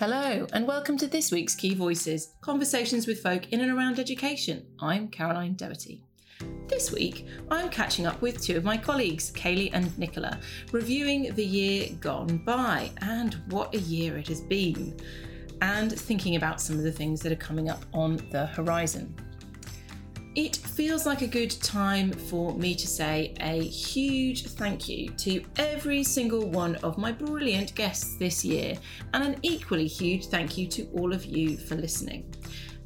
Hello and welcome to this week's Key Voices, conversations with folk in and around education. I'm Caroline Doherty. This week, I'm catching up with two of my colleagues, Kayleigh and Nicola, reviewing the year gone by and what a year it has been, and thinking about some of the things that are coming up on the horizon. It feels like a good time for me to say a huge thank you to every single one of my brilliant guests this year, and an equally huge thank you to all of you for listening.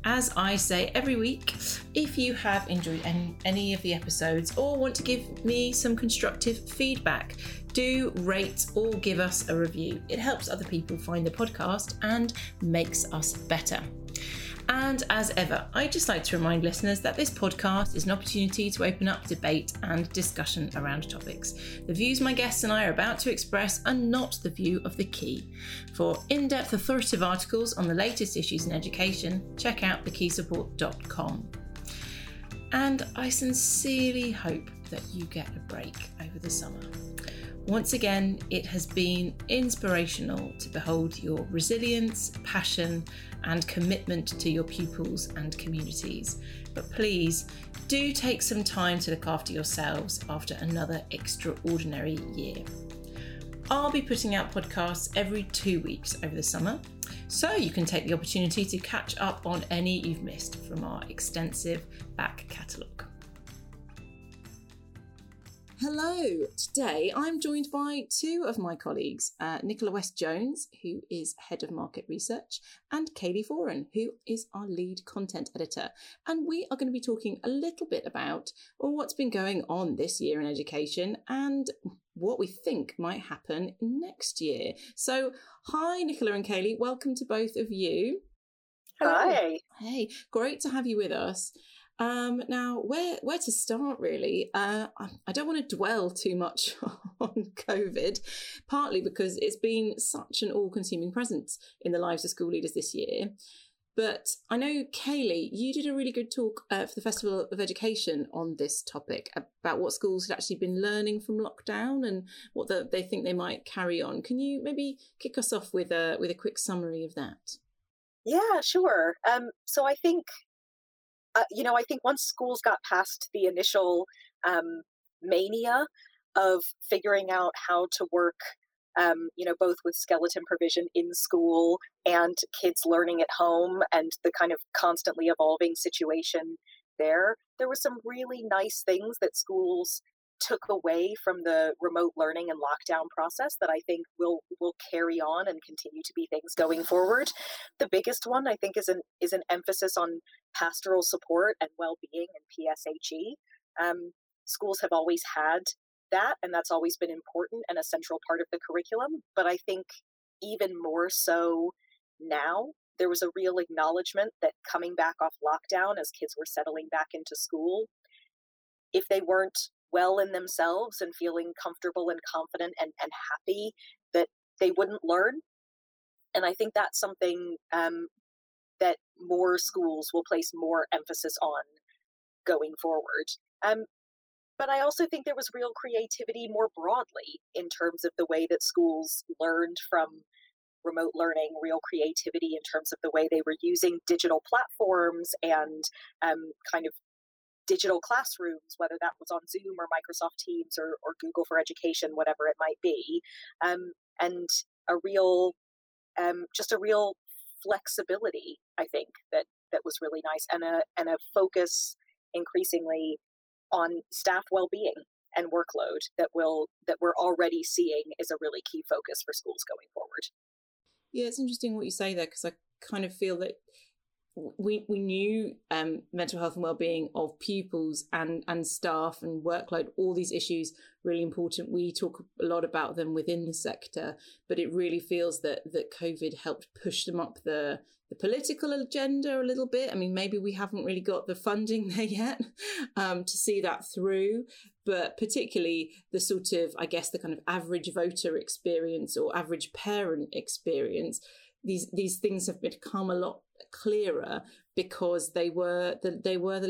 As I say every week, if you have enjoyed any of the episodes or want to give me some constructive feedback, do rate or give us a review. It helps other people find the podcast and makes us better. And as ever, I'd just like to remind listeners that this podcast is an opportunity to open up debate and discussion around topics. The views my guests and I are about to express are not the view of The Key. For in-depth authoritative articles on the latest issues in education, check out thekeysupport.com. And I sincerely hope that you get a break over the summer. Once again, it has been inspirational to behold your resilience, passion, and commitment to your pupils and communities. But please do take some time to look after yourselves after another extraordinary year. I'll be putting out podcasts every 2 weeks over the summer, so you can take the opportunity to catch up on any you've missed from our extensive back catalogue. Hello, today I'm joined by two of my colleagues, Nicola West-Jones, who is Head of Market Research, and Kayleigh Foran, who is our Lead Content Editor. And we are going to be talking a little bit about what's been going on this year in education and what we think might happen next year. So, hi Nicola and Kayleigh, welcome to both of you. Hello. Hi. Hey, great to have you with us. Now, where to start, really? I don't want to dwell too much on COVID, partly because it's been such an all-consuming presence in the lives of school leaders this year. But I know, Kayleigh, you did a really good talk for the Festival of Education on this topic about what schools had actually been learning from lockdown and what they think they might carry on. Can you maybe kick us off with a quick summary of that? Yeah, sure. So I think... I think once schools got past the initial mania of figuring out how to work, both with skeleton provision in school and kids learning at home and the kind of constantly evolving situation there were some really nice things that schools took away from the remote learning and lockdown process that I think will carry on and continue to be things going forward. The biggest one, I think, is an emphasis on pastoral support and well-being and PSHE. Schools have always had that, and that's always been important and a central part of the curriculum. But I think even more so now, there was a real acknowledgement that coming back off lockdown as kids were settling back into school, if they weren't well in themselves and feeling comfortable and confident and happy, that they wouldn't learn. And I think that's something that more schools will place more emphasis on going forward. But I also think there was real creativity more broadly in terms of the way that schools learned from remote learning, real creativity in terms of the way they were using digital platforms and kind of digital classrooms, whether that was on Zoom or Microsoft Teams or Google for Education, whatever it might be, and a real, just a real flexibility, I think, that was really nice, and a focus increasingly on staff well-being and workload that we're already seeing is a really key focus for schools going forward. Yeah, it's interesting what you say there, because I kind of feel that we knew mental health and well-being of pupils and staff and workload, all these issues, really important. We talk a lot about them within the sector, but it really feels that COVID helped push them up the political agenda a little bit. I mean, maybe we haven't really got the funding there yet to see that through, but particularly the sort of, I guess, the kind of average voter experience or average parent experience, these things have become a lot clearer because they were the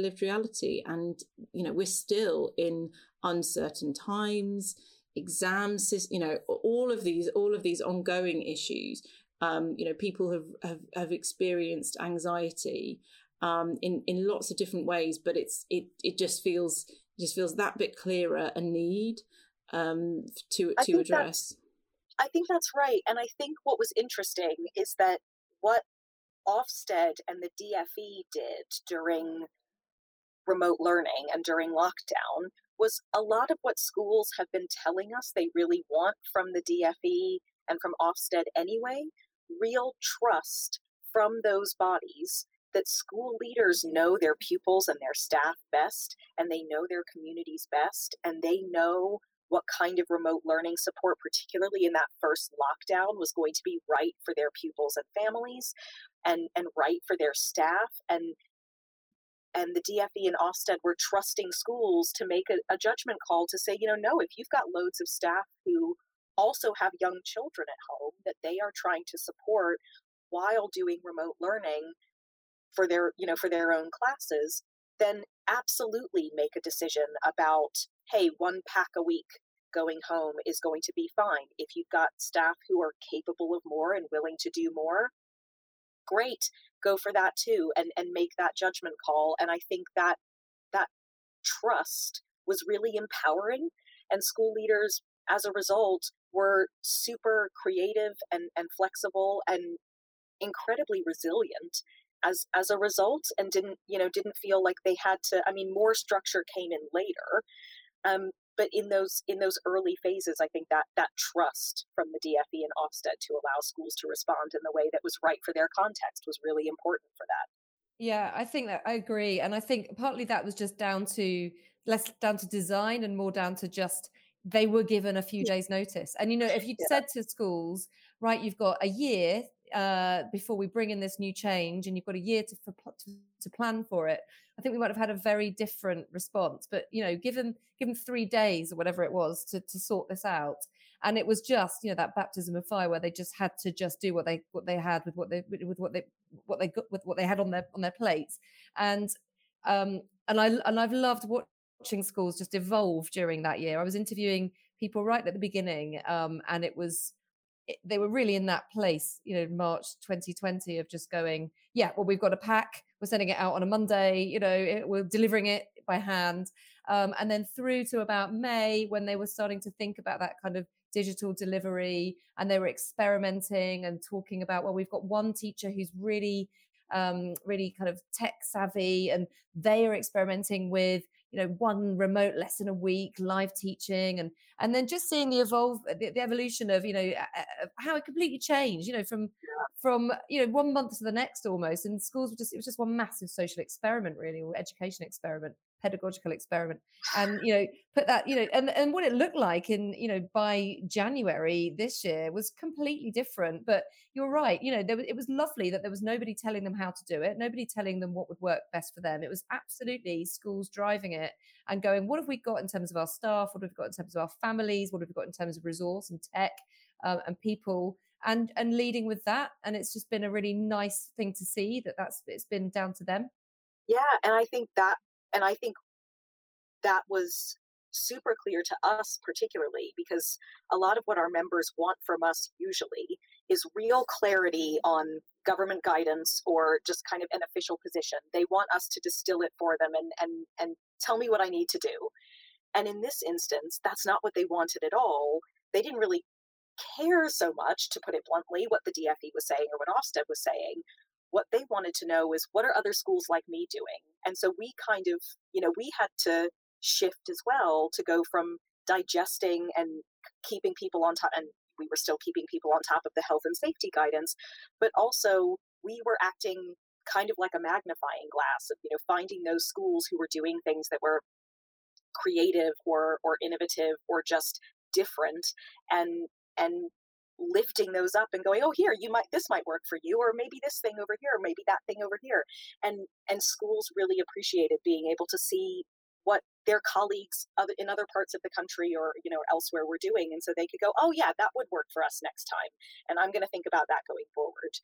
lived reality. And we're still in uncertain times, exams, all of these ongoing issues, people have experienced anxiety in lots of different ways, but it just feels that bit clearer a need to address. I think that's right. And I think what was interesting is that what Ofsted and the DFE did during remote learning and during lockdown was a lot of what schools have been telling us they really want from the DFE and from Ofsted anyway, real trust from those bodies that school leaders know their pupils and their staff best, and they know their communities best, and they know what kind of remote learning support, particularly in that first lockdown, was going to be right for their pupils and families and right for their staff. And the DfE and Ofsted were trusting schools to make a judgment call to say, no, if you've got loads of staff who also have young children at home that they are trying to support while doing remote learning for their, for their own classes, then absolutely make a decision about, hey, one pack a week going home is going to be fine. If you've got staff who are capable of more and willing to do more, great, go for that too, and make that judgment call. And I think that trust was really empowering, and school leaders, as a result, were super creative and flexible and incredibly resilient as a result, and didn't feel like they had to. I mean, more structure came in later, but in those early phases, I think that trust from the DfE and Ofsted to allow schools to respond in the way that was right for their context was really important for that. Yeah, I think that I agree, and I think partly that was just down to less down to design and more down to just they were given a few days' notice. And if you'd said to schools, right, you've got a year before we bring in this new change, and you've got a year to plan for it, I think we might have had a very different response. But given 3 days or whatever it was to sort this out, and it was just that baptism of fire where they just had to just do what they had with what they had on their plates, and I've loved watching schools just evolve during that year. I was interviewing people right at the beginning, and they were really in that place, March 2020, of just going, yeah, well, we've got a pack, we're sending it out on a Monday, we're delivering it by hand. And then through to about May, when they were starting to think about that kind of digital delivery, and they were experimenting and talking about, well, we've got one teacher who's really, really kind of tech savvy, and they are experimenting with one remote lesson a week, live teaching, and then just seeing the evolution of how it completely changed, from one month to the next almost. And schools were it was just one massive social experiment, really, or education experiment, pedagogical experiment, and put that and what it looked like in by January this year was completely different. But you're right, it was lovely that there was nobody telling them how to do it, nobody telling them what would work best for them. It was absolutely schools driving it and going, what have we got in terms of our staff, what have we got in terms of our families, what have we got in terms of resource and tech and people, and leading with that. And it's just been a really nice thing to see that's it's been down to them. Yeah, and I think that was super clear to us, particularly because a lot of what our members want from us usually is real clarity on government guidance or just kind of an official position. They want us to distill it for them and tell me what I need to do. And in this instance, that's not what they wanted at all. They didn't really care so much, to put it bluntly, what the DfE was saying or what Ofsted was saying. What they wanted to know is, what are other schools like me doing? And so we kind of, we had to shift as well to go from digesting and keeping people on top, and we were still keeping people on top of the health and safety guidance, but also we were acting kind of like a magnifying glass of, finding those schools who were doing things that were creative or innovative or just different, and lifting those up and going, oh, here, this might work for you, or maybe this thing over here, or maybe that thing over here. And schools really appreciated being able to see what their colleagues in other parts of the country or, elsewhere were doing. And so they could go, oh yeah, that would work for us next time, and I'm going to think about that going forward.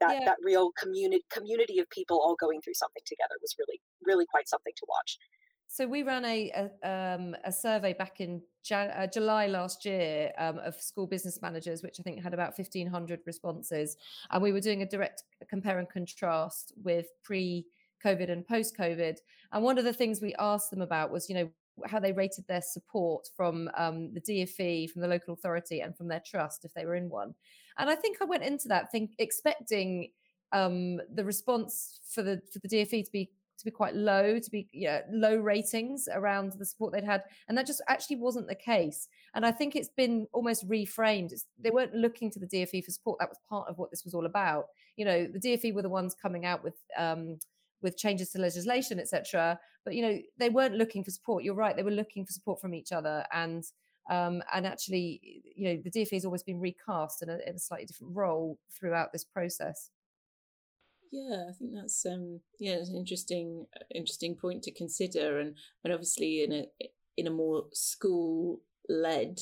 That real community of people all going through something together was really, really quite something to watch. So we ran a survey back in July last year of school business managers, which I think had about 1,500 responses. And we were doing a direct compare and contrast with pre-COVID and post-COVID. And one of the things we asked them about was, you know, how they rated their support from the DFE, from the local authority, and from their trust if they were in one. And I think I went into that expecting the response for the DFE to be quite low, low ratings around the support they'd had. And that just actually wasn't the case. And I think it's been almost reframed. They weren't looking to the DFE for support. That was part of what this was all about. You know, the DFE were the ones coming out with changes to legislation, etc. But, you know, they weren't looking for support. You're right. They were looking for support from each other. And actually, you know, the DFE has always been recast in a slightly different role throughout this process. Yeah, I think that's an interesting point to consider, and obviously in a more school-led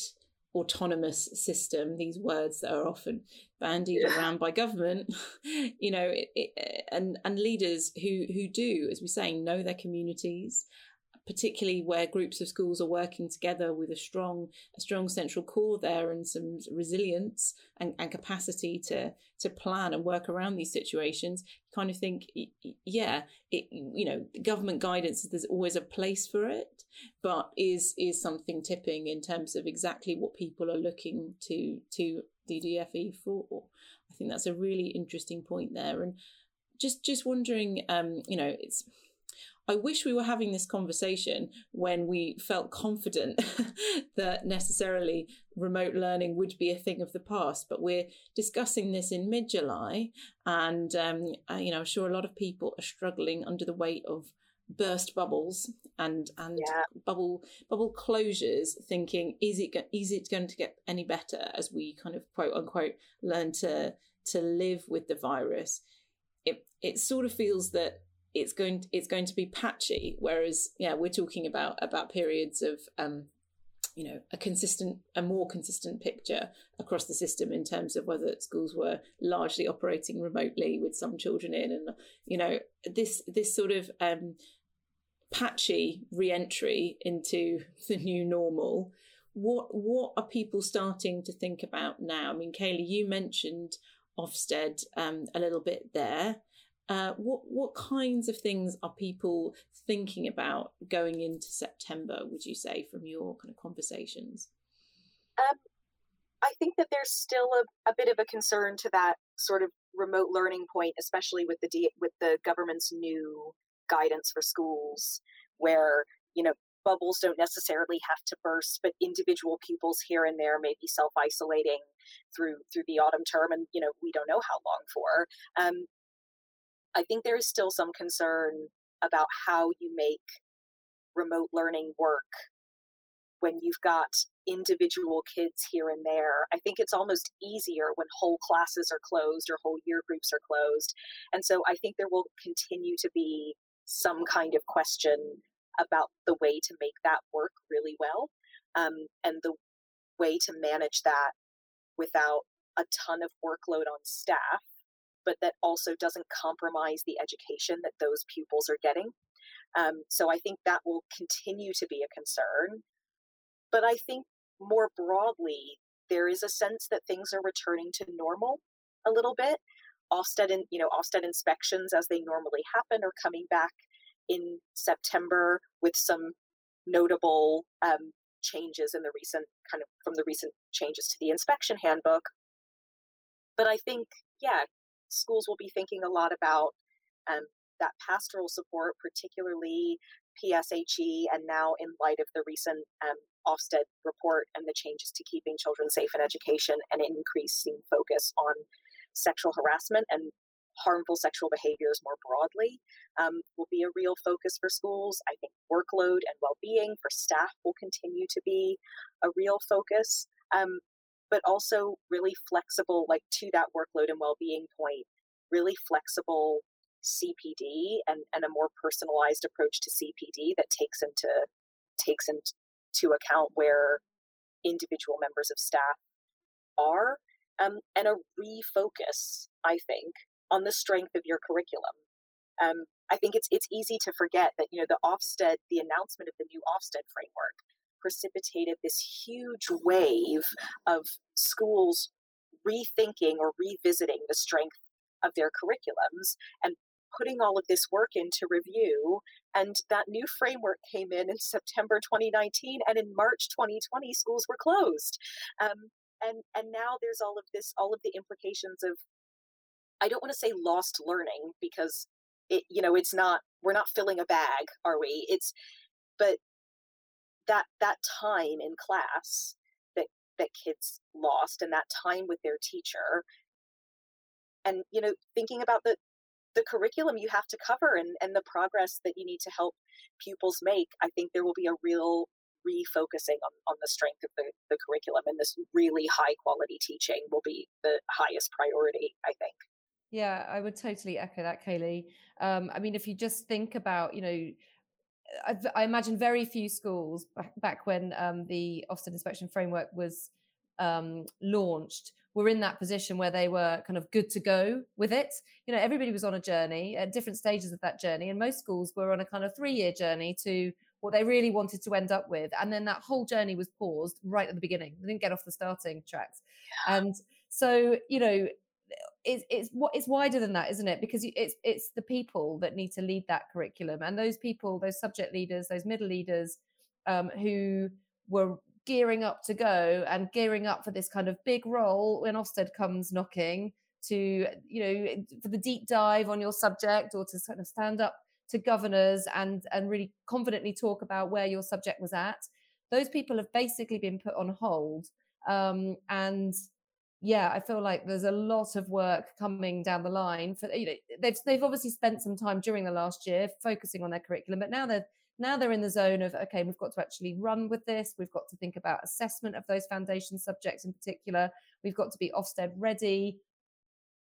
autonomous system, these words that are often bandied around by government, you know, and leaders who do, as we're saying, know their communities, particularly where groups of schools are working together with a strong central core there and some resilience and capacity to plan and work around these situations. You kind of think, you know, government guidance, there's always a place for it, but is something tipping in terms of exactly what people are looking to the DFE for. I think that's a really interesting point there. And just wondering, you know, I wish we were having this conversation when we felt confident that necessarily remote learning would be a thing of the past, but we're discussing this in mid-July, and you know, I'm sure a lot of people are struggling under the weight of burst bubbles and bubble closures, thinking, is it going to get any better as we kind of quote unquote learn to live with the virus? It sort of feels that it's going to be patchy, whereas we're talking about periods of you know, a more consistent picture across the system in terms of whether schools were largely operating remotely with some children in, and you know, this sort of patchy re-entry into the new normal. What are people starting to think about now? I mean, Kayleigh, you mentioned Ofsted a little bit there. What kinds of things are people thinking about going into September, would you say, from your kind of conversations? I think that there's still a bit of a concern to that sort of remote learning point, especially with the government's new guidance for schools, where, you know, bubbles don't necessarily have to burst, but individual pupils here and there may be self-isolating through the autumn term, and, you know, we don't know how long for. I think there is still some concern about how you make remote learning work when you've got individual kids here and there. I think it's almost easier when whole classes are closed or whole year groups are closed. And so I think there will continue to be some kind of question about the way to make that work really well, and the way to manage that without a ton of workload on staff, but that also doesn't compromise the education that those pupils are getting. So I think that will continue to be a concern. But I think more broadly, there is a sense that things are returning to normal a little bit. Ofsted inspections, as they normally happen, are coming back in September with some notable changes from the recent changes to the inspection handbook. But I think, schools will be thinking a lot about that pastoral support, particularly PSHE, and now in light of the recent Ofsted report and the changes to keeping children safe in education, and an increasing focus on sexual harassment and harmful sexual behaviors more broadly will be a real focus for schools. I think workload and well-being for staff will continue to be a real focus. But also really flexible, like to that workload and well-being point, really flexible CPD and a more personalized approach to CPD that takes into account where individual members of staff are, and a refocus, I think, on the strength of your curriculum. I think it's easy to forget that, you know, the announcement of the new Ofsted framework precipitated this huge wave of schools rethinking or revisiting the strength of their curriculums and putting all of this work into review. And that new framework came in September 2019, and in March 2020, schools were closed. And now there's all of the implications of, I don't want to say lost learning, because it's not, we're not filling a bag, are we? But that time in class that kids lost, and that time with their teacher, and, you know, thinking about the curriculum you have to cover and the progress that you need to help pupils make, I think there will be a real refocusing on the strength of the curriculum, and this really high quality teaching will be the highest priority, I think. Yeah, I would totally echo that, Kayleigh. I mean, if you just think about, you know, I imagine very few schools back when the Ofsted inspection framework was launched were in that position where they were kind of good to go with it. You know, everybody was on a journey at different stages of that journey, and most schools were on a kind of 3-year journey to what they really wanted to end up with. And then that whole journey was paused right at the beginning. They didn't get off the starting tracks. Yeah. And so, you know, it's wider than that, isn't it? Because it's the people that need to lead that curriculum, and those people, those subject leaders, those middle leaders, who were gearing up to go and gearing up for this kind of big role when Ofsted comes knocking to, you know, for the deep dive on your subject, or to sort of stand up to governors and really confidently talk about where your subject was at. Those people have basically been put on hold, and yeah, I feel like there's a lot of work coming down the line for, you know, they've obviously spent some time during the last year focusing on their curriculum, but now they're in the zone of, okay, we've got to actually run with this. We've got to think about assessment of those foundation subjects in particular. We've got to be Ofsted ready,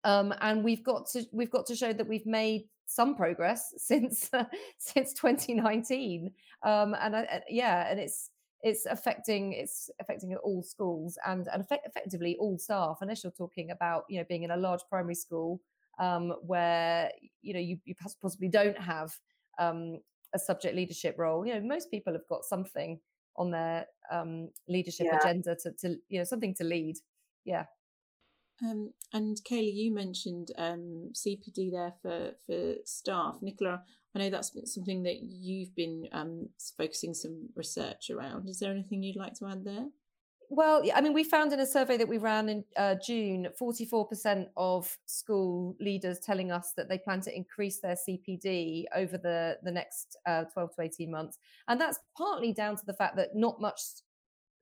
and we've got to show that we've made some progress since 2019. And it's affecting all schools and effectively all staff, unless you're talking about, you know, being in a large primary school where, you know, you possibly don't have a subject leadership role. You know, most people have got something on their leadership agenda to you know, something to lead. Yeah. And Kayleigh, you mentioned CPD there for staff. Nicola, I know that's been something that you've been focusing some research around. Is there anything you'd like to add there? Well, I mean, we found in a survey that we ran in June, 44% of school leaders telling us that they plan to increase their CPD over the next 12 to 18 months. And that's partly down to the fact that not much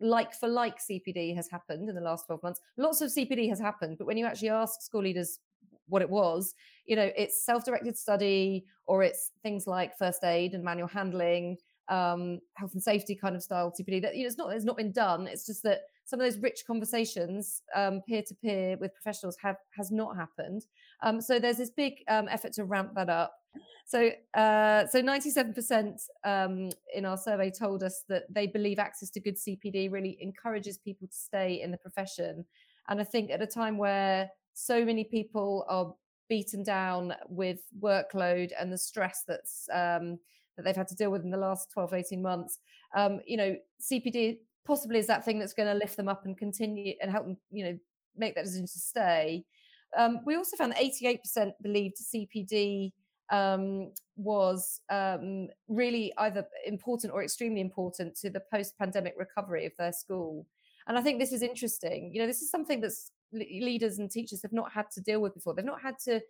like-for-like CPD has happened in the last 12 months. Lots of CPD has happened, but when you actually ask school leaders what it was, you know, it's self-directed study, or it's things like first aid and manual handling, health and safety kind of style CPD that, you know, it's not been done. It's just that some of those rich conversations peer-to-peer with professionals has not happened. So there's this big effort to ramp that up. So 97% in our survey told us that they believe access to good CPD really encourages people to stay in the profession. And I think at a time where so many people are beaten down with workload and the stress that they've had to deal with in the last 12, 18 months, you know, CPD possibly is that thing that's going to lift them up and continue and help them, you know, make that decision to stay. We also found that 88% believed CPD was really either important or extremely important to the post-pandemic recovery of their school. And I think this is interesting. You know, this is something that's leaders and teachers have not had to deal with before. They've not had to,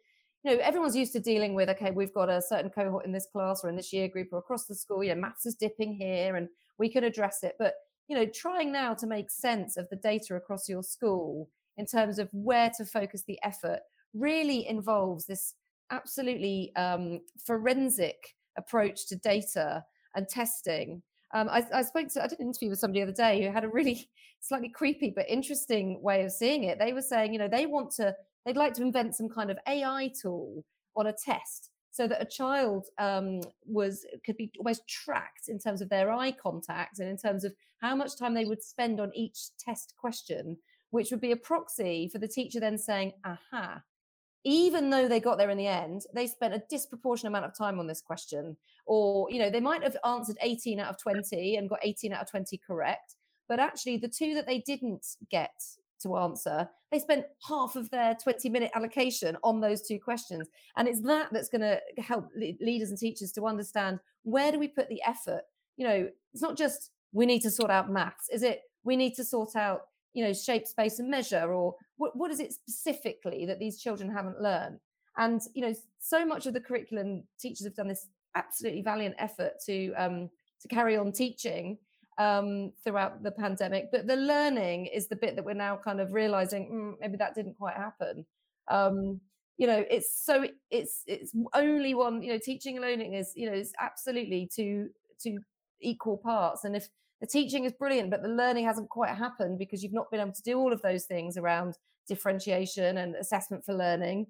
you know, everyone's used to dealing with, okay, we've got a certain cohort in this class or in this year group or across the school, yeah, maths is dipping here and we can address it. But, you know, trying now to make sense of the data across your school in terms of where to focus the effort really involves this absolutely forensic approach to data and testing. I did an interview with somebody the other day who had a really slightly creepy but interesting way of seeing it. They were saying, you know, they'd like to invent some kind of AI tool on a test so that a child could be almost tracked in terms of their eye contact and in terms of how much time they would spend on each test question, which would be a proxy for the teacher then saying, aha, even though they got there in the end, they spent a disproportionate amount of time on this question. Or, you know, they might have answered 18 out of 20 and got 18 out of 20 correct. But actually, the two that they didn't get to answer, they spent half of their 20-minute allocation on those two questions. And it's that's going to help leaders and teachers to understand, where do we put the effort? You know, it's not just we need to sort out maths. Is it we need to sort out, you know, shape, space and measure? Or what is it specifically that these children haven't learned? And, you know, so much of the curriculum, teachers have done this absolutely valiant effort to carry on teaching throughout the pandemic. But the learning is the bit that we're now kind of realizing, maybe that didn't quite happen. You know, it's only one, you know, teaching and learning is, you know, is absolutely two equal parts. And if the teaching is brilliant, but the learning hasn't quite happened because you've not been able to do all of those things around differentiation and assessment for learning,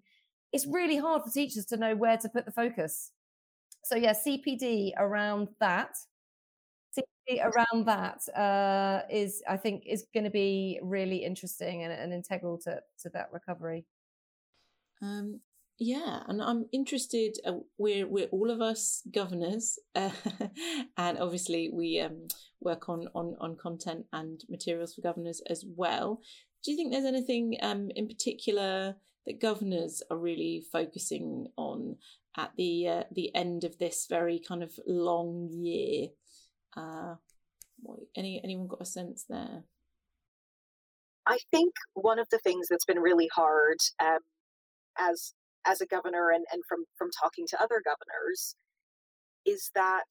it's really hard for teachers to know where to put the focus. So yeah, CPD around that. Is, I think, is going to be really interesting and integral to that recovery. Yeah, and I'm interested. We're all of us governors, and obviously we work on content and materials for governors as well. Do you think there's anything in particular that governors are really focusing on at the end of this very kind of long year? Anyone got a sense there? I think one of the things that's been really hard as a governor and from talking to other governors is that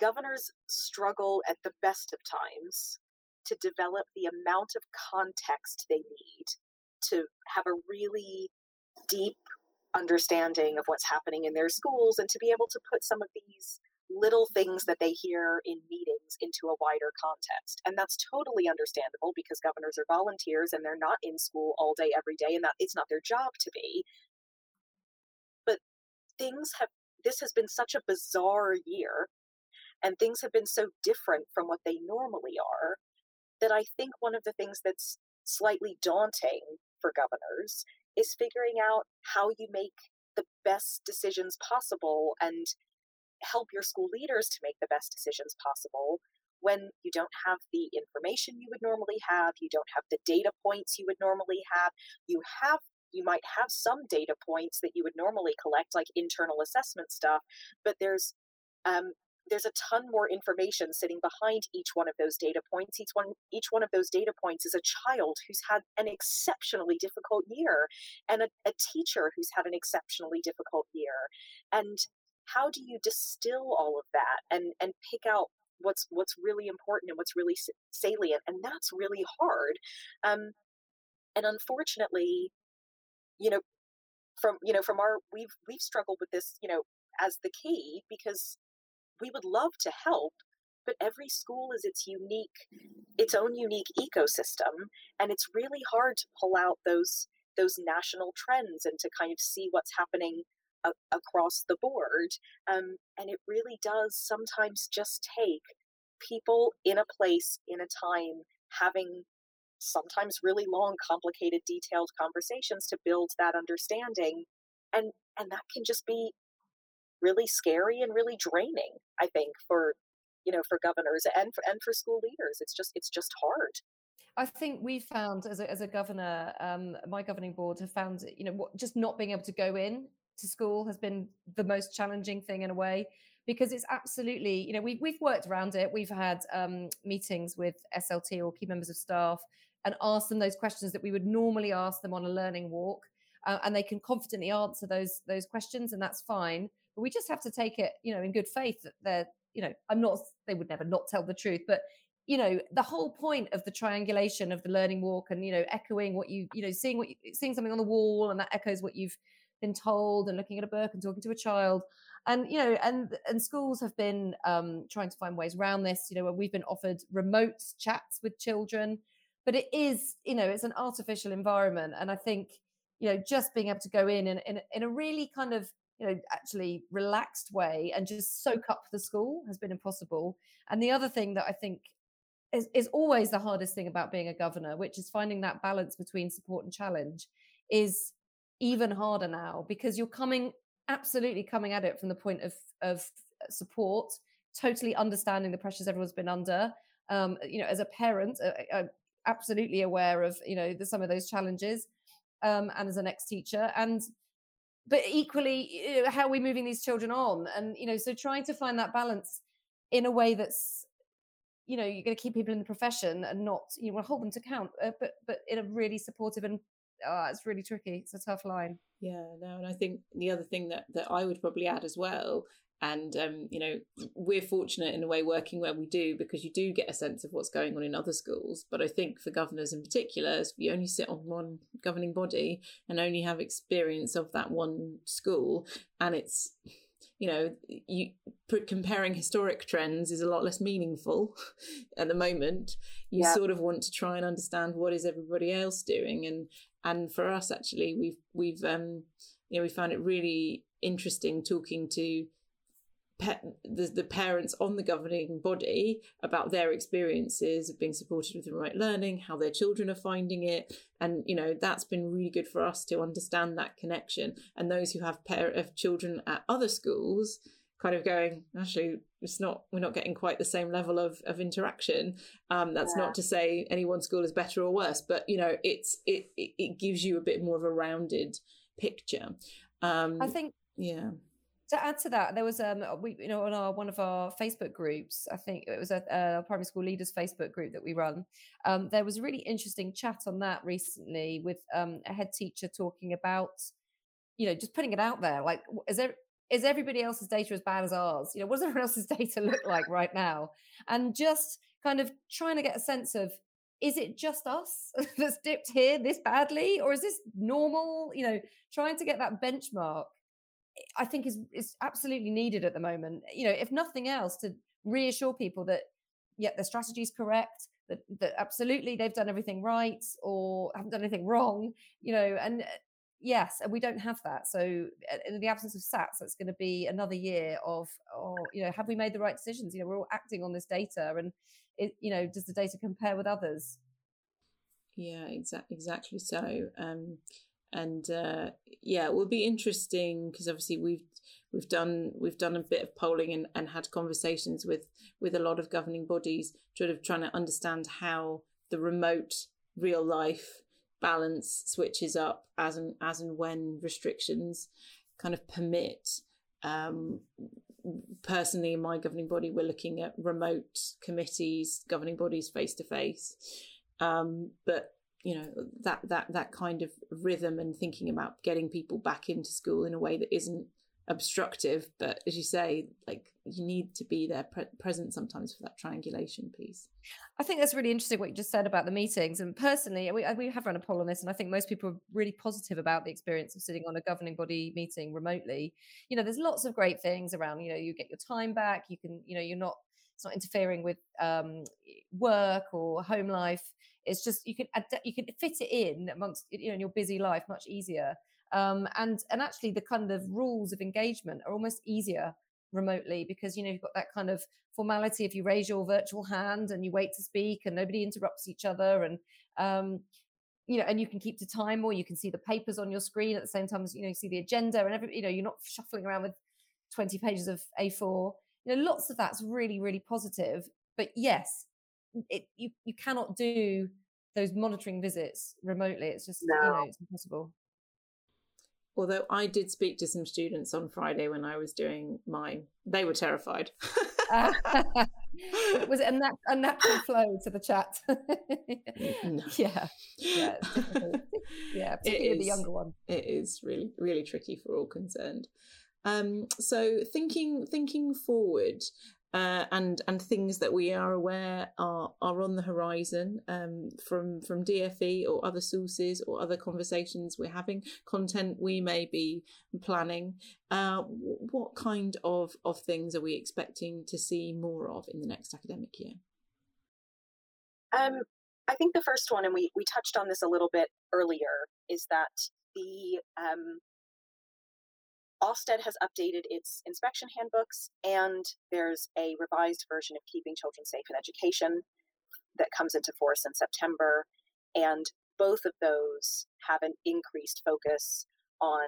governors struggle at the best of times to develop the amount of context they need to have a really deep understanding of what's happening in their schools and to be able to put some of these little things that they hear in meetings into a wider context. And that's totally understandable because governors are volunteers and they're not in school all day, every day, and that it's not their job to be. But this has been such a bizarre year and things have been so different from what they normally are that I think one of the things that's slightly daunting for governors is figuring out how you make the best decisions possible and help your school leaders to make the best decisions possible when you don't have the information you would normally have, you don't have the data points you would normally have. You might have some data points that you would normally collect, like internal assessment stuff, but there's a ton more information sitting behind each one of those data points. Each one of those data points is a child who's had an exceptionally difficult year and a teacher who's had an exceptionally difficult year. And how do you distill all of that and pick out what's really important and what's really salient? And that's really hard. And unfortunately, you know, we've struggled with this, you know, as the key, because we would love to help, but every school is its own unique ecosystem. And it's really hard to pull out those national trends and to kind of see what's happening across the board, and it really does sometimes just take people in a place in a time having sometimes really long, complicated, detailed conversations to build that understanding, and that can just be really scary and really draining, I think, for, you know, for governors and for school leaders. It's just hard. I think we found as a governor, my governing board have found, you know, just not being able to go in to school has been the most challenging thing in a way, because it's absolutely, you know, we've worked around it. We've had meetings with SLT or key members of staff and asked them those questions that we would normally ask them on a learning walk, and they can confidently answer those questions, and that's fine. But we just have to take it, you know, in good faith that they're, you know, they would never not tell the truth, but, you know, the whole point of the triangulation of the learning walk and, you know, echoing what you know, seeing something on the wall and that echoes what you've been told, and looking at a book and talking to a child, and, you know, and schools have been trying to find ways around this. You know, where we've been offered remote chats with children, but it is, you know, it's an artificial environment, and I think, you know, just being able to go in a really kind of, you know, actually relaxed way and just soak up the school has been impossible. And the other thing that I think is always the hardest thing about being a governor, which is finding that balance between support and challenge, is even harder now, because you're coming at it from the point of support, totally understanding the pressures everyone's been under. As a parent, I'm absolutely aware of, some of those challenges, and as an ex-teacher, but equally, how are we moving these children on? And, so trying to find that balance in a way that's, you're going to keep people in the profession and not, want to hold them to account, but in a really supportive and it's really tricky. It's a tough line. Yeah, no, and I think the other thing that I would probably add as well, and, we're fortunate in a way working where we do, because you do get a sense of what's going on in other schools. But I think for governors in particular, if you only sit on one governing body and only have experience of that one school, and it's, comparing historic trends is a lot less meaningful at the moment. You sort of want to try and understand what is everybody else doing. And for us, actually, we found it really interesting talking to the parents on the governing body about their experiences of being supported with remote learning, how their children are finding it. And, that's been really good for us to understand that connection. And those who have children at other schools kind of going, actually, we're not getting quite the same level of interaction. That's not to say any one school is better or worse, but, it gives you a bit more of a rounded picture. I think, to add to that, there was on one of our Facebook groups, I think it was a primary school leaders Facebook group that we run. There was a really interesting chat on that recently with a head teacher talking about, just putting it out there, like, is everybody else's data as bad as ours? What does everyone else's data look like right now? And just kind of trying to get a sense of, is it just us that's dipped here this badly, or is this normal? Trying to get that benchmark, I think is absolutely needed at the moment, if nothing else, to reassure people that, their strategy is correct, that absolutely they've done everything right or haven't done anything wrong, and we don't have that. So in the absence of SATs, that's going to be another year of, have we made the right decisions? We're all acting on this data, and, does the data compare with others? Yeah, exactly so. It will be interesting, because obviously we've done a bit of polling and had conversations with a lot of governing bodies, sort of trying to understand how the remote real life balance switches up as and when restrictions kind of permit. Personally, in my governing body, we're looking at remote committees, governing bodies face to face, but. That kind of rhythm and thinking about getting people back into school in a way that isn't obstructive, but as you say, like, you need to be there present sometimes for that triangulation piece. I think that's really interesting what you just said about the meetings, and personally we have run a poll on this, and I think most people are really positive about the experience of sitting on a governing body meeting remotely. There's lots of great things around, you get your time back, you can, you're not, it's not interfering with work or home life. It's just you can fit it in amongst in your busy life much easier, and actually the kind of rules of engagement are almost easier remotely, because you've got that kind of formality. If you raise your virtual hand and you wait to speak and nobody interrupts each other, and and you can keep to time, or you can see the papers on your screen at the same time as you see the agenda, and you're not shuffling around with 20 pages of A4. Lots of that's really, really positive, but yes. You cannot do those monitoring visits remotely. It's just, it's impossible. Although I did speak to some students on Friday when I was doing mine. They were terrified. It was a natural flow to the chat. No. Yeah, particularly the younger one. It is really, really tricky for all concerned. So thinking forward, and things that we are aware are on the horizon, from DFE or other sources or other conversations we're having, content we may be planning. What kind of things are we expecting to see more of in the next academic year? I think the first one, and we touched on this a little bit earlier, is that the Ofsted has updated its inspection handbooks, and there's a revised version of Keeping Children Safe in Education that comes into force in September. And both of those have an increased focus on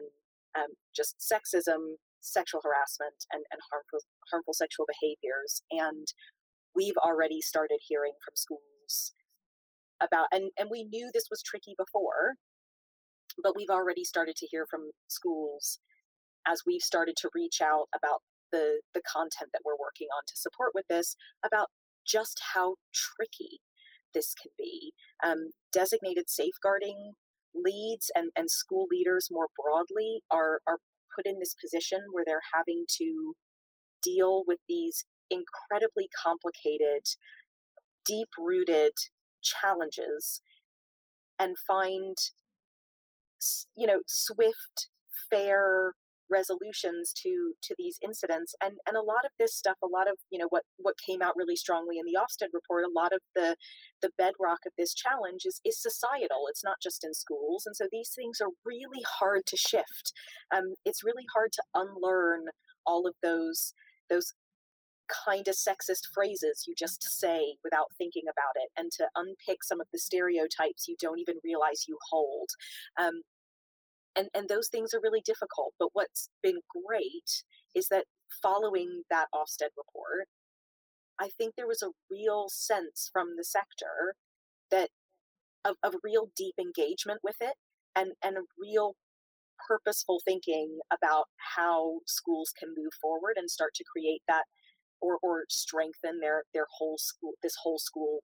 just sexism, sexual harassment, and harmful sexual behaviors. And we've already started hearing from schools about, and we knew this was tricky before, but we've already started to hear from schools as we've started to reach out about the content that we're working on to support with this, about just how tricky this can be. Designated safeguarding leads and school leaders more broadly are put in this position where they're having to deal with these incredibly complicated, deep-rooted challenges and find, you know, swift, fair resolutions to these incidents. And a lot of this stuff, a lot of, you know, what came out really strongly in the Ofsted report, a lot of the bedrock of this challenge is societal. It's not just in schools. And so these things are really hard to shift. It's really hard to unlearn all of those kind of sexist phrases you just say without thinking about it, and to unpick some of the stereotypes you don't even realize you hold. And those things are really difficult. But what's been great is that following that Ofsted report, I think there was a real sense from the sector that of real deep engagement with it, and a real purposeful thinking about how schools can move forward and start to create that or strengthen their whole school, this whole school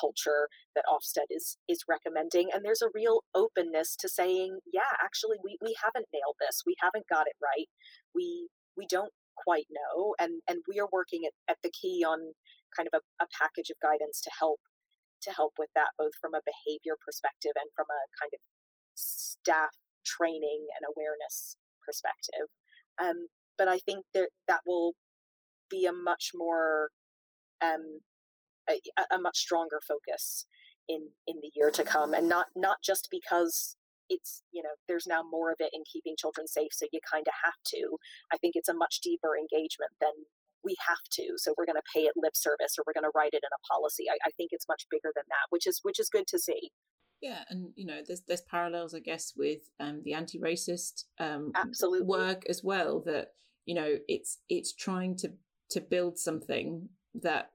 culture that Ofsted is recommending. And there's a real openness to saying, yeah, actually we haven't nailed this. We haven't got it right. We don't quite know. And we are working at the key on kind of a package of guidance to help with that, both from a behavior perspective and from a kind of staff training and awareness perspective. But I think that will be a much more a much stronger focus in the year to come, and not just because it's, you know, there's now more of it in keeping children safe, so you kind of have to. I think it's a much deeper engagement than we have to, so we're going to pay it lip service or we're going to write it in a policy. I think it's much bigger than that, which is good to see. Yeah, and you know, there's parallels, I guess, with the anti-racist absolutely work as well. That, you know, it's trying to build something that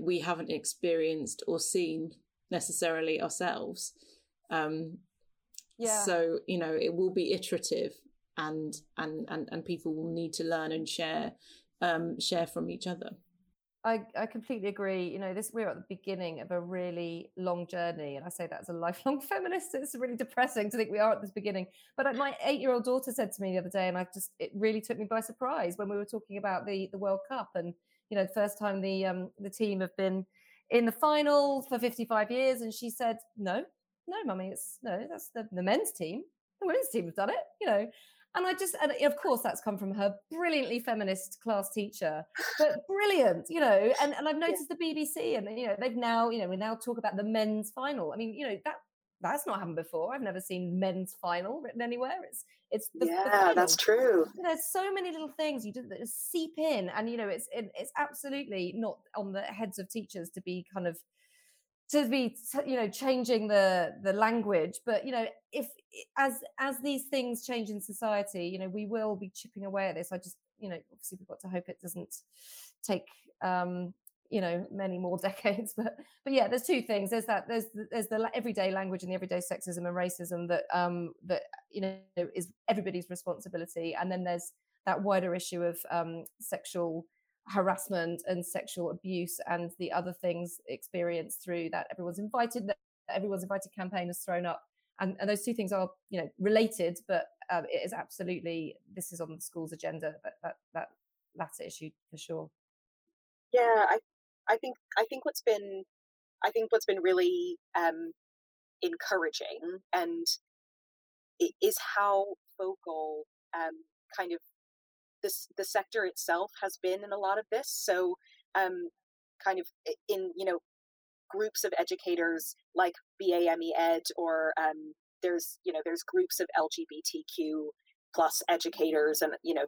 we haven't experienced or seen necessarily ourselves. So, you know, it will be iterative, and people will need to learn and share from each other. I completely agree. You know, we're at the beginning of a really long journey, and I say that as a lifelong feminist. It's really depressing to think we are at this beginning. But my 8-year-old daughter said to me the other day, and it really took me by surprise when we were talking about the World Cup, and you know, the first time the team have been in the final for 55 years, and she said, "No, mummy, that's the men's team. The women's team have done it." You know. And and of course that's come from her brilliantly feminist class teacher, but brilliant, you know, and I've noticed the BBC, and, you know, they've now, you know, we now talk about the men's final. I mean, you know, that's not happened before. I've never seen men's final written anywhere. It's the final. That's true. There's so many little things you did that just seep in, and, you know, it's absolutely not on the heads of teachers to be kind of, you know, changing the language. But, you know, if as these things change in society, you know, we will be chipping away at this. I just, you know, obviously we've got to hope it doesn't take you know, many more decades, but yeah, there's two things. There's that, there's the everyday language and the everyday sexism and racism that that, you know, is everybody's responsibility, and then there's that wider issue of sexual harassment and sexual abuse and the other things experienced through that everyone's invited campaign has thrown up, and those two things are, you know, related, but it is absolutely, this is on the school's agenda, that latter issue for sure. Yeah, I think what's been really encouraging and it is how vocal kind of the sector itself has been in a lot of this. So kind of in, you know, groups of educators like BAME Ed, or there's groups of LGBTQ plus educators, and, you know,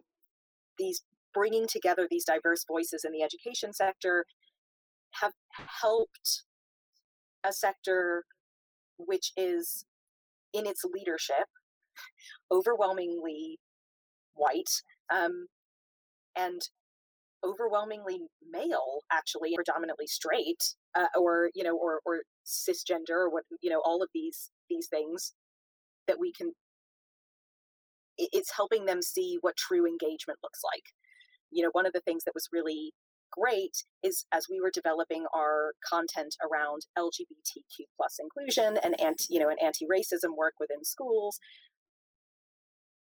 these bringing together these diverse voices in the education sector have helped a sector which is in its leadership, overwhelmingly white, and overwhelmingly male, actually, predominantly straight, or cisgender, or what, all of these things that we can. It's helping them see what true engagement looks like. One of the things that was really great is as we were developing our content around LGBTQ plus inclusion and and anti-racism work within schools,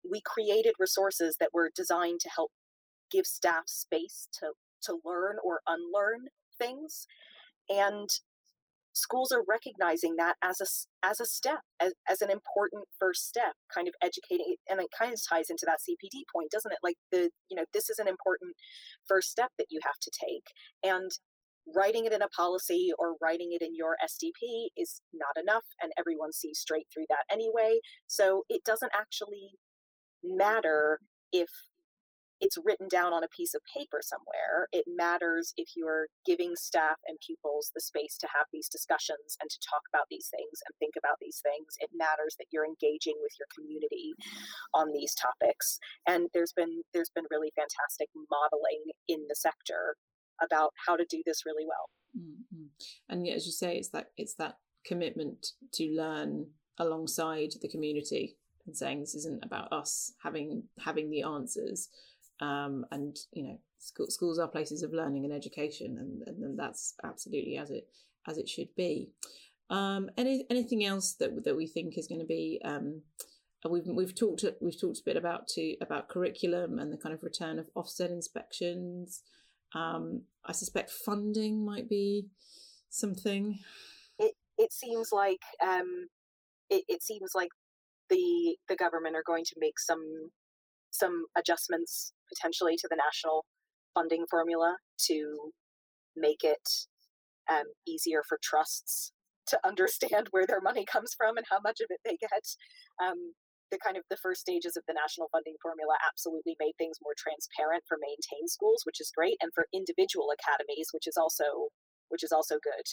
we created resources that were designed to help give staff space to learn or unlearn things, and schools are recognizing that as a step, as an important first step, kind of educating, and it kind of ties into that CPD point, doesn't it? Like this is an important first step that you have to take, and writing it in a policy or writing it in your SDP is not enough, and everyone sees straight through that anyway. So it doesn't actually matter if it's written down on a piece of paper somewhere. It matters if you're giving staff and pupils the space to have these discussions and to talk about these things and think about these things. It matters that you're engaging with your community on these topics. And there's been really fantastic modeling in the sector about how to do this really well. Mm-hmm. And as you say, it's that commitment to learn alongside the community and saying this isn't about us having the answers. And schools are places of learning and education, and that's absolutely as it should be. Anything else that we think is going to be? We've talked a bit about curriculum and the kind of return of Ofsted inspections. I suspect funding might be something. It seems like the government are going to make some adjustments potentially to the national funding formula to make it easier for trusts to understand where their money comes from and how much of it they get. The first stages of the national funding formula absolutely made things more transparent for maintained schools, which is great, and for individual academies, which is also good.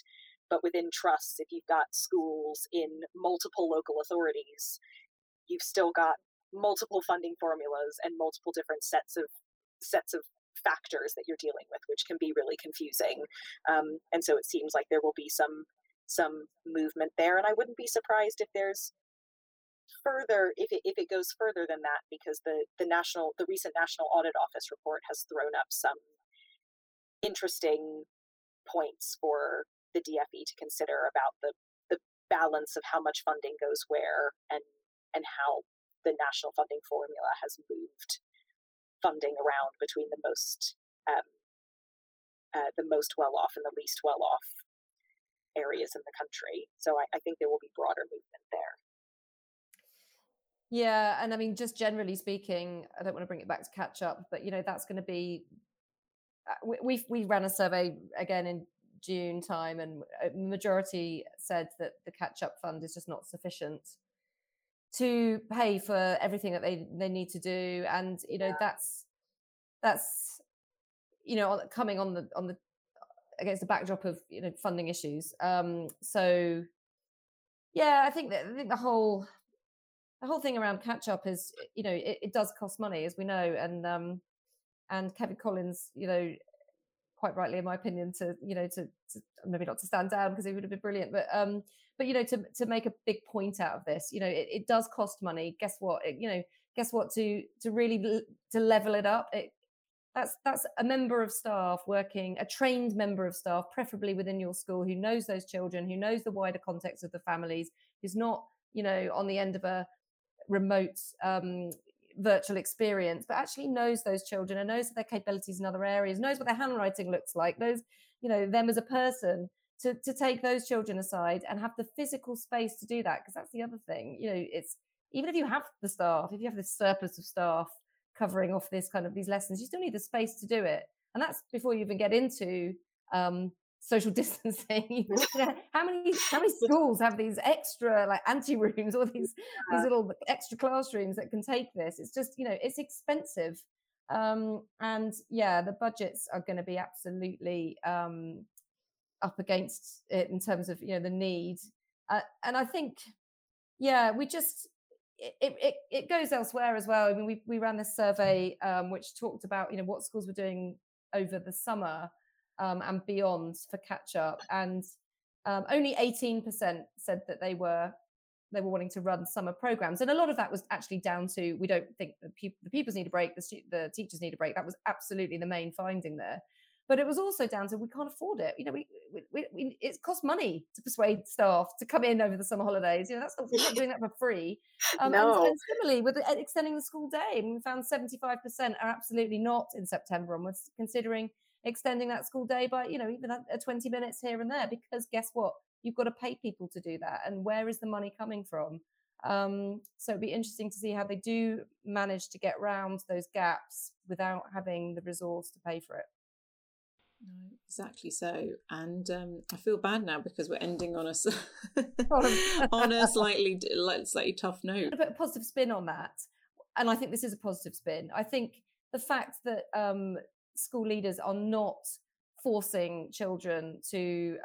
But within trusts, if you've got schools in multiple local authorities, you've still got multiple funding formulas and multiple different sets of factors that you're dealing with, which can be really confusing. And so it seems like there will be some movement there, and I wouldn't be surprised if there's further, if it goes further than that, because the recent National Audit Office report has thrown up some interesting points for the DFE to consider about the balance of how much funding goes where and how the national funding formula has moved funding around between the most well-off and the least well-off areas in the country. So I think there will be broader movement there. Yeah, and I mean, just generally speaking, I don't want to bring it back to catch up, but that's going to be. We ran a survey again in June time, and majority said that the catch-up fund is just not sufficient to pay for everything that they need to do, and yeah. that's coming on the against the backdrop of funding issues. So yeah, I think the whole thing around catch up is it does cost money, as we know, and Kevin Collins, quite rightly in my opinion, to maybe not to stand down because it would have been brilliant, but to make a big point out of this, it does cost money. Guess what? To really to level it up, that's a member of staff working, a trained member of staff, preferably within your school, who knows those children, who knows the wider context of the families, who's not on the end of a remote virtual experience, but actually knows those children and knows their capabilities in other areas, knows what their handwriting looks like, knows them as a person. To take those children aside and have the physical space to do that, because that's the other thing. It's even if you have the staff, if you have this surplus of staff covering off this kind of these lessons, you still need the space to do it, and that's before you even get into social distancing. How many schools have these extra ante rooms or these little extra classrooms that can take this? It's just it's expensive, and yeah, the budgets are going to be absolutely. Up against it in terms of the need, and I think yeah, we just, it goes elsewhere as well. I mean, we ran this survey which talked about, you know, what schools were doing over the summer and beyond for catch up, and only 18% said that they were wanting to run summer programs, and a lot of that was actually down to, we don't think the pupils need a break, the teachers need a break. That was absolutely the main finding there, but it was also down to, we can't afford it. You know, we it costs money to persuade staff to come in over the summer holidays. You know, that's not, we're not doing that for free. No. And similarly with extending the school day, and we found 75% are absolutely not in September, and we're considering extending that school day by, you know, even a 20 minutes here and there, because guess what? You've got to pay people to do that. And where is the money coming from? So it'd be interesting to see how they do manage to get round those gaps without having the resource to pay for it. No, exactly so. And I feel bad now because we're ending on a slightly tough note. But a positive spin on that. And I think this is a positive spin. I think the fact that school leaders are not forcing children to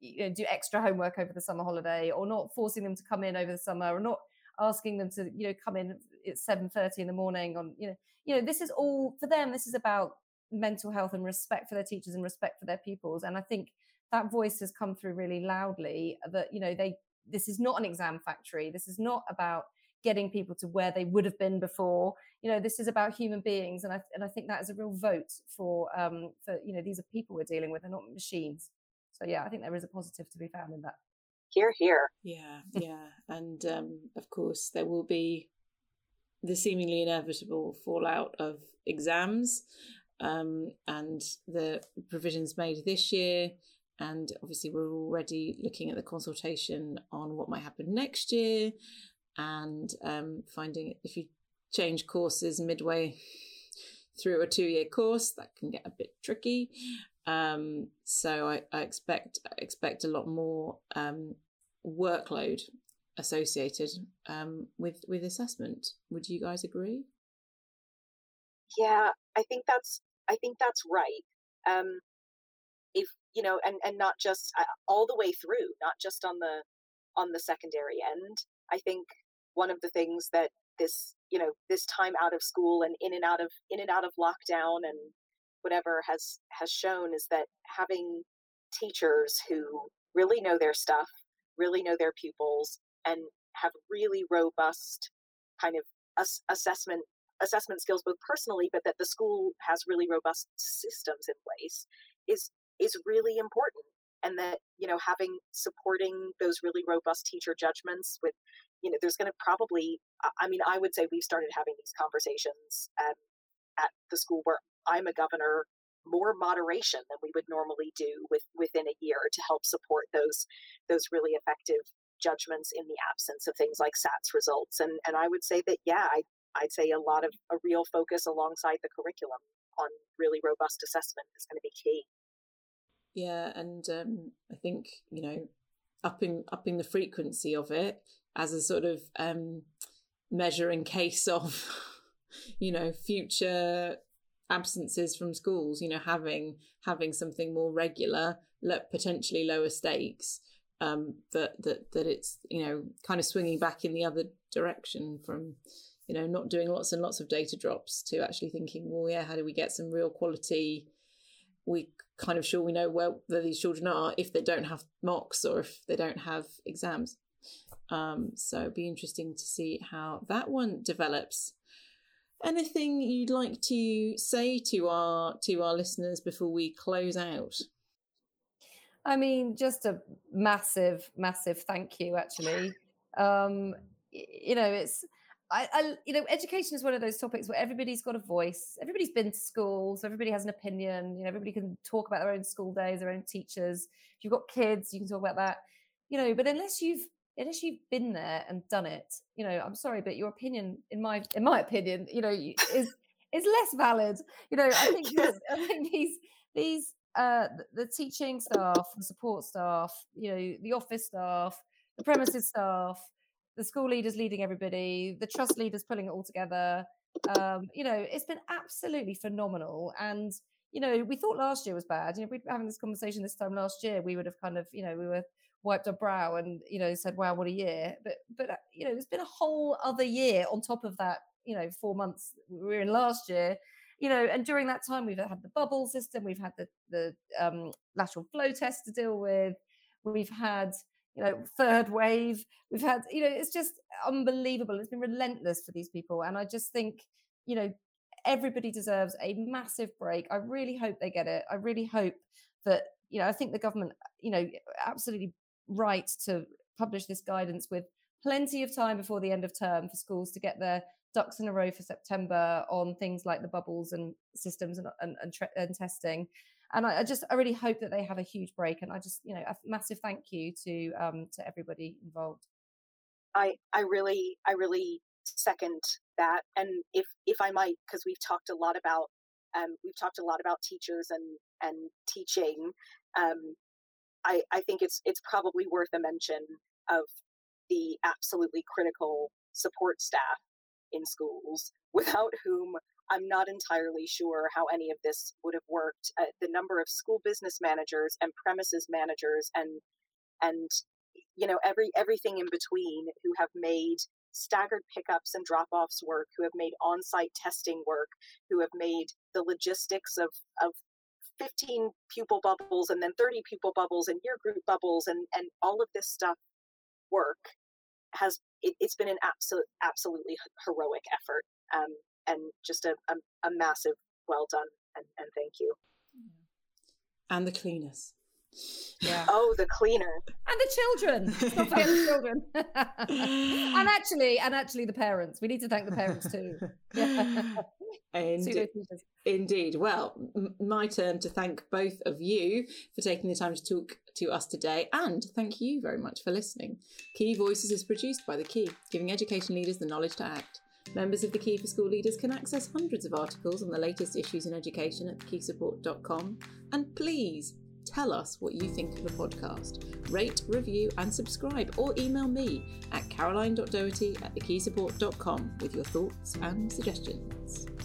do extra homework over the summer holiday, or not forcing them to come in over the summer, or not asking them to, you know, come in at 7:30 in the morning on, you know, this is all for them. This is about mental health and respect for their teachers and respect for their pupils. And I think that voice has come through really loudly that, you know, this is not an exam factory. This is not about getting people to where they would have been before. You know, this is about human beings. And I think that is a real vote for, you know, these are people we're dealing with and not machines. So yeah, I think there is a positive to be found in that. Hear, hear. Yeah, yeah. And of course, there will be the seemingly inevitable fallout of exams and the provisions made this year. And obviously, we're already looking at the consultation on what might happen next year, and finding if you change courses midway through a 2-year course, that can get a bit tricky. So I expect a lot more workload associated with assessment. Would you guys agree? Yeah, I think that's right. If you know, and not just all the way through, not just on the secondary end. I think one of the things that this time out of school and in and out of lockdown and whatever has shown is that having teachers who really know their stuff, really know their pupils, and have really robust kind of assessment skills, both personally, but that the school has really robust systems in place is really important. And that, you know, supporting those really robust teacher judgments with, you know, there's going to probably, I mean, I would say we've started having these conversations at the school where I'm a governor, more moderation than we would normally do within a year to help support those really effective judgments in the absence of things like SATS results. And I would say that, yeah, I'd say a real focus alongside the curriculum on really robust assessment is going to be key. Yeah, and I think, you know, upping the frequency of it as a sort of measure in case of, you know, future absences from schools, you know, having something more regular, potentially lower stakes, that it's, you know, kind of swinging back in the other direction from, you know, not doing lots and lots of data drops to actually thinking, well, yeah, how do we get some real quality? We kind of sure we know where these children are if they don't have mocks or if they don't have exams. So it'd be interesting to see how that one develops. Anything you'd like to say to our listeners before we close out? I mean, just a massive, massive thank you, actually. You know, it's, I you know, education is one of those topics where everybody's got a voice. Everybody's been to school, so everybody has an opinion. You know, everybody can talk about their own school days, their own teachers. If you've got kids, you can talk about that. You know, but unless you've been there and done it, you know, I'm sorry, but your opinion, in my opinion, you know, is less valid. You know, I think these the teaching staff, the support staff, you know, the office staff, the premises staff, the school leaders leading everybody, the trust leaders pulling it all together. You know, it's been absolutely phenomenal, and you know, we thought last year was bad. You know, we'd been having this conversation this time last year, we would have kind of, you know, we were wiped our brow and, you know, said, wow, what a year. But you know, there's been a whole other year on top of that, you know, 4 months we were in last year, you know, and during that time, we've had the bubble system, we've had the lateral flow test to deal with, we've had, you know, third wave, we've had, you know, it's just unbelievable. It's been relentless for these people. And I just think, you know, everybody deserves a massive break. I really hope they get it. I really hope that, you know, I think the government, you know, absolutely right to publish this guidance with plenty of time before the end of term for schools to get their ducks in a row for September on things like the bubbles and systems and testing. And I really hope that they have a huge break. And I just, you know, a massive thank you to everybody involved. I really second that. And if I might, because we've talked a lot about teachers and teaching. I think it's probably worth a mention of the absolutely critical support staff in schools, without whom I'm not entirely sure how any of this would have worked. The number of school business managers and premises managers and you know, everything in between, who have made staggered pickups and drop-offs work, who have made on-site testing work, who have made the logistics of 15 pupil bubbles and then 30 pupil bubbles and year group bubbles and all of this stuff work, it's been an absolutely heroic effort. And just a massive well done and thank you. And the cleaners. Yeah. Oh, the cleaner. And the children. It's not fair, the children. and actually the parents. We need to thank the parents too. Yeah. Indeed. Well, my turn to thank both of you for taking the time to talk to us today, and thank you very much for listening. Key Voices is produced by The Key, giving education leaders the knowledge to act. Members of The Key for School Leaders can access hundreds of articles on the latest issues in education at thekeysupport.com. And please tell us what you think of the podcast. Rate, review and subscribe, or email me at caroline.doherty@thekeysupport.com with your thoughts and suggestions.